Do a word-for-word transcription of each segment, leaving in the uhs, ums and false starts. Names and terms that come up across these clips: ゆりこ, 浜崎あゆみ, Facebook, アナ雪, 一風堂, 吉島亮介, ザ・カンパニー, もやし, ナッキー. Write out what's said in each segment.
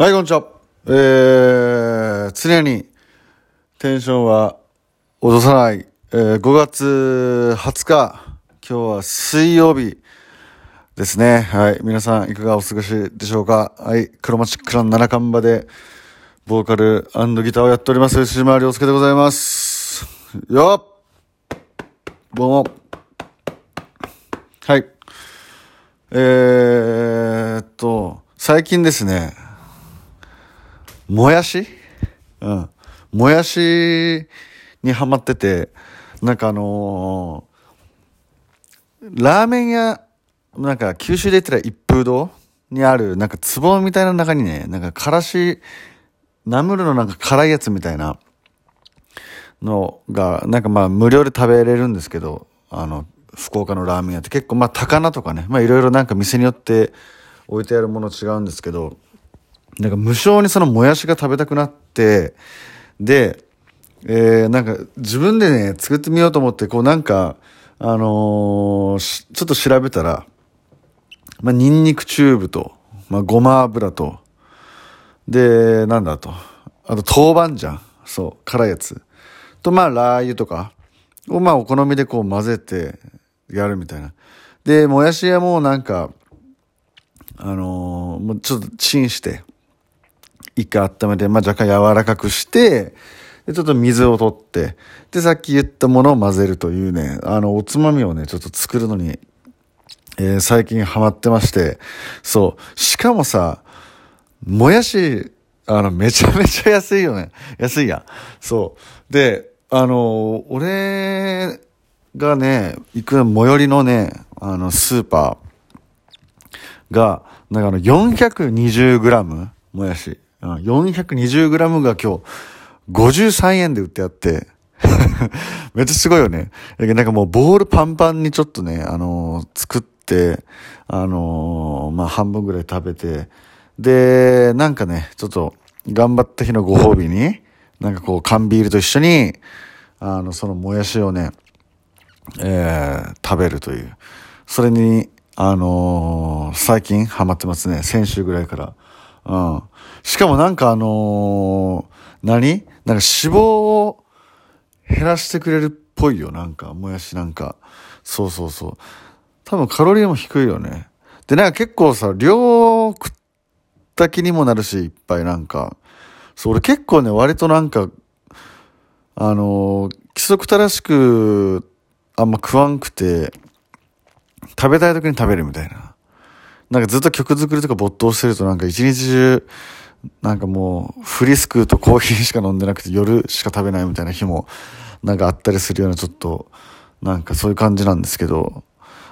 はい、こんにちは。えー、常にテンションは落とさない、えー、ごがつはつか、今日は水曜日ですね。はい、皆さんいかがお過ごしでしょうか。はい、クロマチックな七冠場でボーカル&ギターをやっております吉島亮介でございます。よっ、どうも。はい、えーっと最近ですね。もやし、うん、もやしにハマってて、なんかあのー、ラーメン屋、なんか九州で言ったら一風堂にあるなんか壺みたいな中にね、なんかからしナムルのなんか辛いやつみたいなのがなんかまあ無料で食べれるんですけど、あの福岡のラーメン屋って結構まあ高菜とかね、まあいろいろなんか店によって置いてあるもの違うんですけど。なんか無性にそのもやしが食べたくなって、で、えー、なんか自分でね、作ってみようと思って、こうなんか、あのー、ちょっと調べたら、まあ、ニンニクチューブと、まあ、ごま油と、で、なんだと、あと豆板醤、そう、辛いやつ。と、まあ、ラー油とかを、まあ、お好みでこう混ぜてやるみたいな。で、もやしはもうなんか、あのー、もうちょっとチンして、一回温めて、まあ、若干柔らかくして、で、ちょっと水を取って、で、さっき言ったものを混ぜるというね、あの、おつまみをね、ちょっと作るのに、えー、最近ハマってまして、そう。しかもさ、もやし、あの、めちゃめちゃ安いよね。安いやん。そう。で、あの、俺がね、行く最寄りのね、あの、スーパーが、なんかあの、よんひゃくにじゅうグラム もやし。よんひゃくにじゅうグラム が今日ごじゅうさんえんで売ってあってめっちゃすごいよね。なんかもうボールパンパンにちょっとね、あのー、作ってあのー、まあ半分ぐらい食べて、でなんかねちょっと頑張った日のご褒美になんかこう缶ビールと一緒にあのそのもやしをね、えー、食べるという、それにあのー、最近ハマってますね。先週ぐらいから。うん。しかもなんかあのー、何？なんか脂肪を減らしてくれるっぽいよ。なんか、もやしなんか。そうそうそう。多分カロリーも低いよね。で、なんか結構さ、量食った気にもなるし、いっぱいなんか。そう、俺結構ね、割となんか、あのー、規則正しくあんま食わんくて、食べたい時に食べるみたいな。なんかずっと曲作りとか没頭してるとなんか一日中なんかもうフリスクとコーヒーしか飲んでなくて夜しか食べないみたいな日もなんかあったりするような、ちょっとなんかそういう感じなんですけど、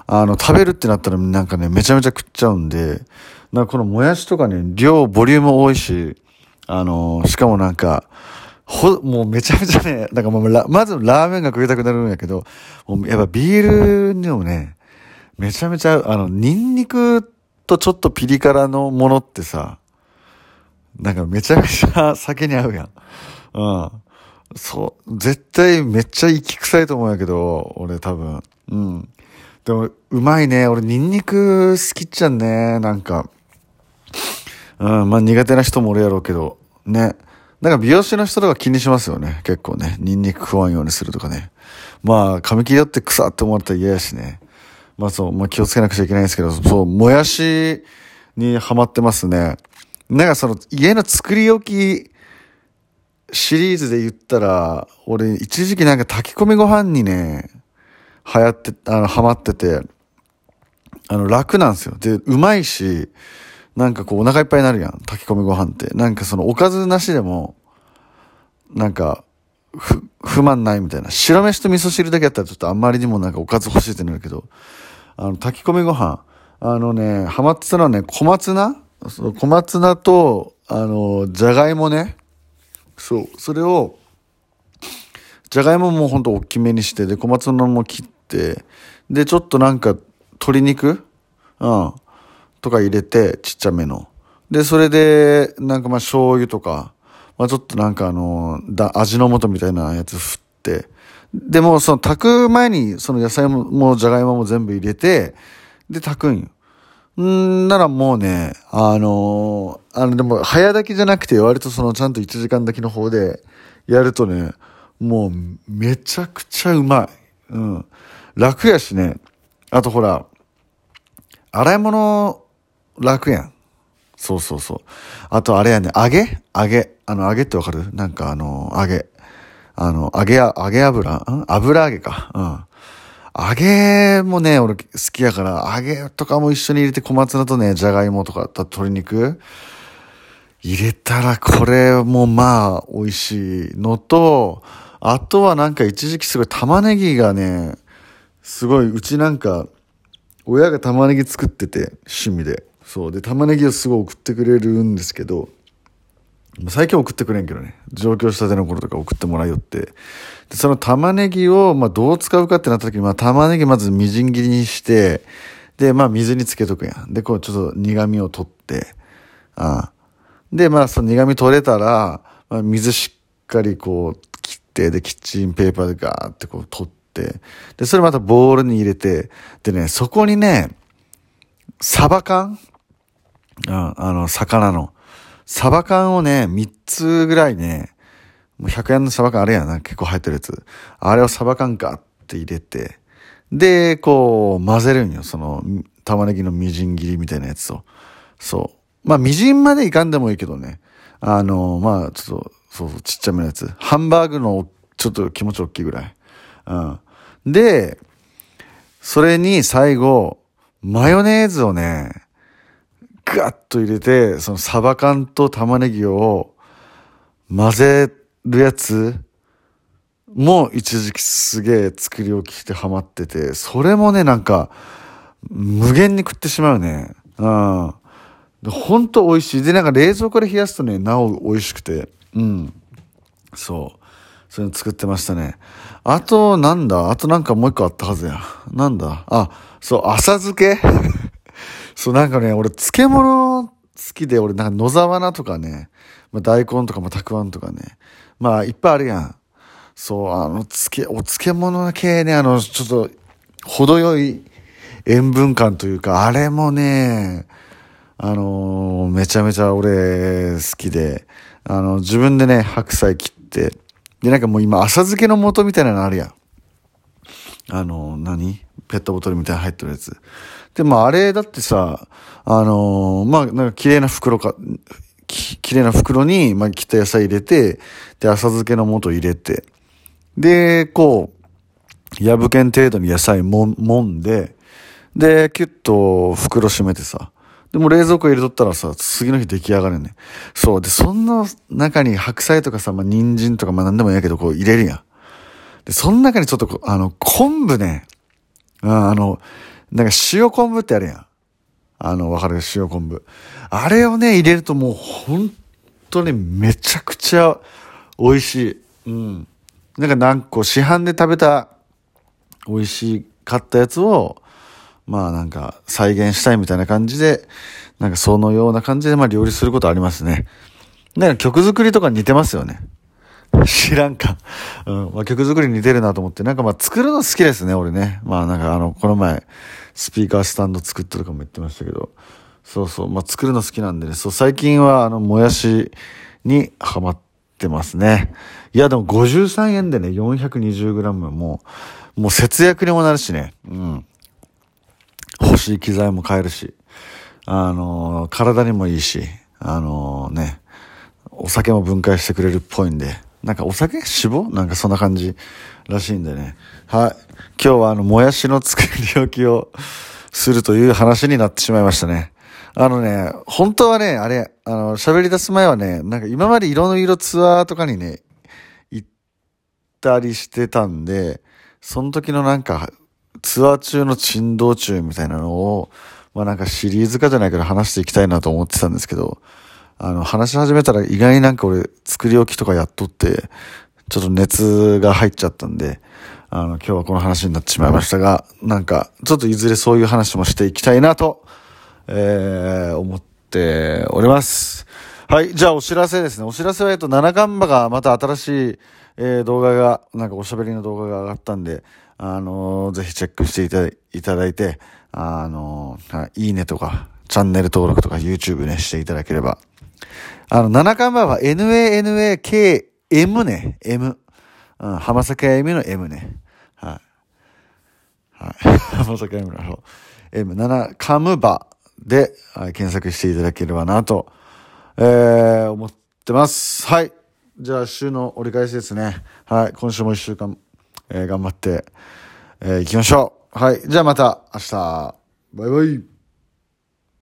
あの食べるってなったらなんかねめちゃめちゃ食っちゃうんで、なんかこのもやしとかね量ボリューム多いし、あのー、しかもなんかほもうめちゃめちゃね、なんかもうまずラーメンが食いたくなるんやけど、もうやっぱビールにもねめちゃめちゃあのニンニクとちょっとピリ辛のものってさ、なんかめちゃめちゃ酒に合うやん。うん。そう。絶対めっちゃ息臭いと思うんやけど、俺多分。うん。でも、うまいね。俺ニンニク好きっちゃんね。なんか。うん。まあ苦手な人もおるやろうけど。ね。なんか美容師の人とか気にしますよね。結構ね。ニンニク食わんようにするとかね。まあ、髪切り寄って臭って思われたら嫌やしね。まあそう、まあ気をつけなくちゃいけないんですけど、そう、もやしにハマってますね。なんかその、家の作り置きシリーズで言ったら、俺一時期なんか炊き込みご飯にね、流行って、あの、ハマってて、あの、楽なんですよ。で、うまいし、なんかこうお腹いっぱいになるやん、炊き込みご飯って。なんかその、おかずなしでも、なんか、ふ、不満ないみたいな。白飯と味噌汁だけやったらちょっとあんまりにもなんかおかず欲しいってなるけど、あの、炊き込みご飯。あのね、ハマってたのはね、小松菜？そう、小松菜と、あの、じゃがいもね。そう、それを、じゃがいももほんと大きめにして、で、小松菜も切って、で、ちょっとなんか、鶏肉？うん。とか入れて、ちっちゃめの。で、それで、なんかまあ醤油とか、まあちょっとなんかあの、だ、味の素みたいなやつ振って。でもその炊く前にその野菜も、もうじゃがいもも全部入れて、で炊くんよ。んならもうね、あのー、あのでも早炊きじゃなくて割とそのちゃんといちじかん炊きの方でやるとね、もうめちゃくちゃうまい。うん。楽やしね。あとほら、洗い物楽やん。そうそうそう。あとあれやね、揚げ揚げ。あの揚げってわかる？なんかあの、揚げ。あの、揚げ、揚げ油？うん？油揚げか。うん。揚げもね、俺好きやから、揚げとかも一緒に入れて小松菜とね、じゃがいもとか、鶏肉入れたらこれもまあ、美味しいのと、あとはなんか一時期すごい玉ねぎがね、すごい、うちなんか、親が玉ねぎ作ってて、趣味で。そう。で、玉ねぎをすごい送ってくれるんですけど、最近送ってくれんけどね。上京したての頃とか送ってもらいよって。で、その玉ねぎを、まあ、どう使うかってなった時に、まあ、玉ねぎまずみじん切りにして、で、まあ、水につけとくやん。で、こう、ちょっと苦味を取って、ああ。で、まあ、その苦味取れたら、まあ、水しっかりこう、切って、で、キッチンペーパーでガーってこう、取って、で、それまたボウルに入れて、でね、そこにね、サバ缶？うん、あの、魚の。サバ缶をね、みっつぐらいね、もうひゃくえんのサバ缶あれやな、結構入ってるやつ。あれをサバ缶ガッて入れて、で、こう、混ぜるんよ。その、玉ねぎのみじん切りみたいなやつを。そう。まあ、みじんまでいかんでもいいけどね。あの、まあ、ちょっと、そうそう、ちっちゃめのやつ。ハンバーグの、ちょっと気持ち大きいぐらい。うん。で、それに最後、マヨネーズをね、ガッと入れて、そのサバ缶と玉ねぎを混ぜるやつも一時期すげえ作り置きしてハマってて、それもね、なんか無限に食ってしまうね。うん。ほんと美味しい。で、なんか冷蔵庫で冷やすとね、なお美味しくて。うん。そう。それ作ってましたね。あと、なんだ？あとなんかもう一個あったはずや。なんだ？あ、そう、浅漬けそう、なんかね、俺、漬物好きで、俺、なんか野沢菜とかね、まあ、大根とか、まあ、たくあんとかね、まあ、いっぱいあるやん。そう、あの、つけ、お漬物系ね、あの、ちょっと、程よい塩分感というか、あれもね、あのー、めちゃめちゃ俺、好きで、あの、自分でね、白菜切って、で、なんかもう今、浅漬けの素みたいなのあるやん。あのー、何？ペットボトルみたいな入ってるやつ。でも、まあ、あれだってさ、あのー、まあ、なんか綺麗な袋か、き、綺麗な袋に、まあ、切った野菜入れて、で、浅漬けの素入れて、で、こう、破けん程度に野菜も、もんで、で、キュッと袋閉めてさ、でも冷蔵庫入れとったらさ、次の日出来上がるね。そう。で、そんな中に白菜とかさ、まあ、人参とか、まあ、なんでもいいやけど、こう入れるやん。で、その中にちょっと、あの、昆布ね、あの、なんか塩昆布ってあるやん。あの、わかる？塩昆布。あれをね、入れるともうほんとね、めちゃくちゃ美味しい。うん。なんかなんか市販で食べた美味しかったやつを、まあなんか再現したいみたいな感じで、なんかそのような感じでまあ料理することありますね。なんか曲作りとか似てますよね。知らんか。うん。まあ、曲作り似てるなと思って。なんかまあ作るの好きですね、俺ね。まあなんかあの、この前、スピーカースタンド作ったとかも言ってましたけど。そうそう。まあ作るの好きなんでね。そう、最近はあの、もやしにハマってますね。いや、でもごじゅうさんえんでね、よんひゃくにじゅうグラム も、もう節約にもなるしね。うん。欲しい機材も買えるし。あのー、体にもいいし。あのー、ね。お酒も分解してくれるっぽいんで。なんかお酒？脂肪？なんかそんな感じらしいんでね。はい。今日はあの、もやしの作り置きをするという話になってしまいましたね。あのね、本当はね、あれ、あの、喋り出す前はね、なんか今まで色の色ツアーとかにね、行ったりしてたんで、その時のなんか、ツアー中の珍道中みたいなのを、まあなんかシリーズ化じゃないけど話していきたいなと思ってたんですけど、あの、話し始めたら意外になんか俺、作り置きとかやっとって、ちょっと熱が入っちゃったんで、あの、今日はこの話になってしまいましたが、なんか、ちょっといずれそういう話もしていきたいなと、えー、思っております。はい、じゃあお知らせですね。お知らせは、えっと、七冠馬がまた新しい、えー、動画が、なんかおしゃべりの動画が上がったんで、あのー、ぜひチェックしてい た, いただいて、あのー、いいねとか、チャンネル登録とか YouTube ね、していただければ。あの、ななかんまえは エヌエーエヌエーケーエム ね、M。うん、浜崎あゆみの M ね。はい。はい。浜崎あゆみの方。M、ななかんばで、はい、検索していただければなと、えー、思ってます。はい。じゃあ、週の折り返しですね。はい。今週も一週間、えー、頑張って、えー、いきましょう。はい。じゃあまた明日。バイバイ。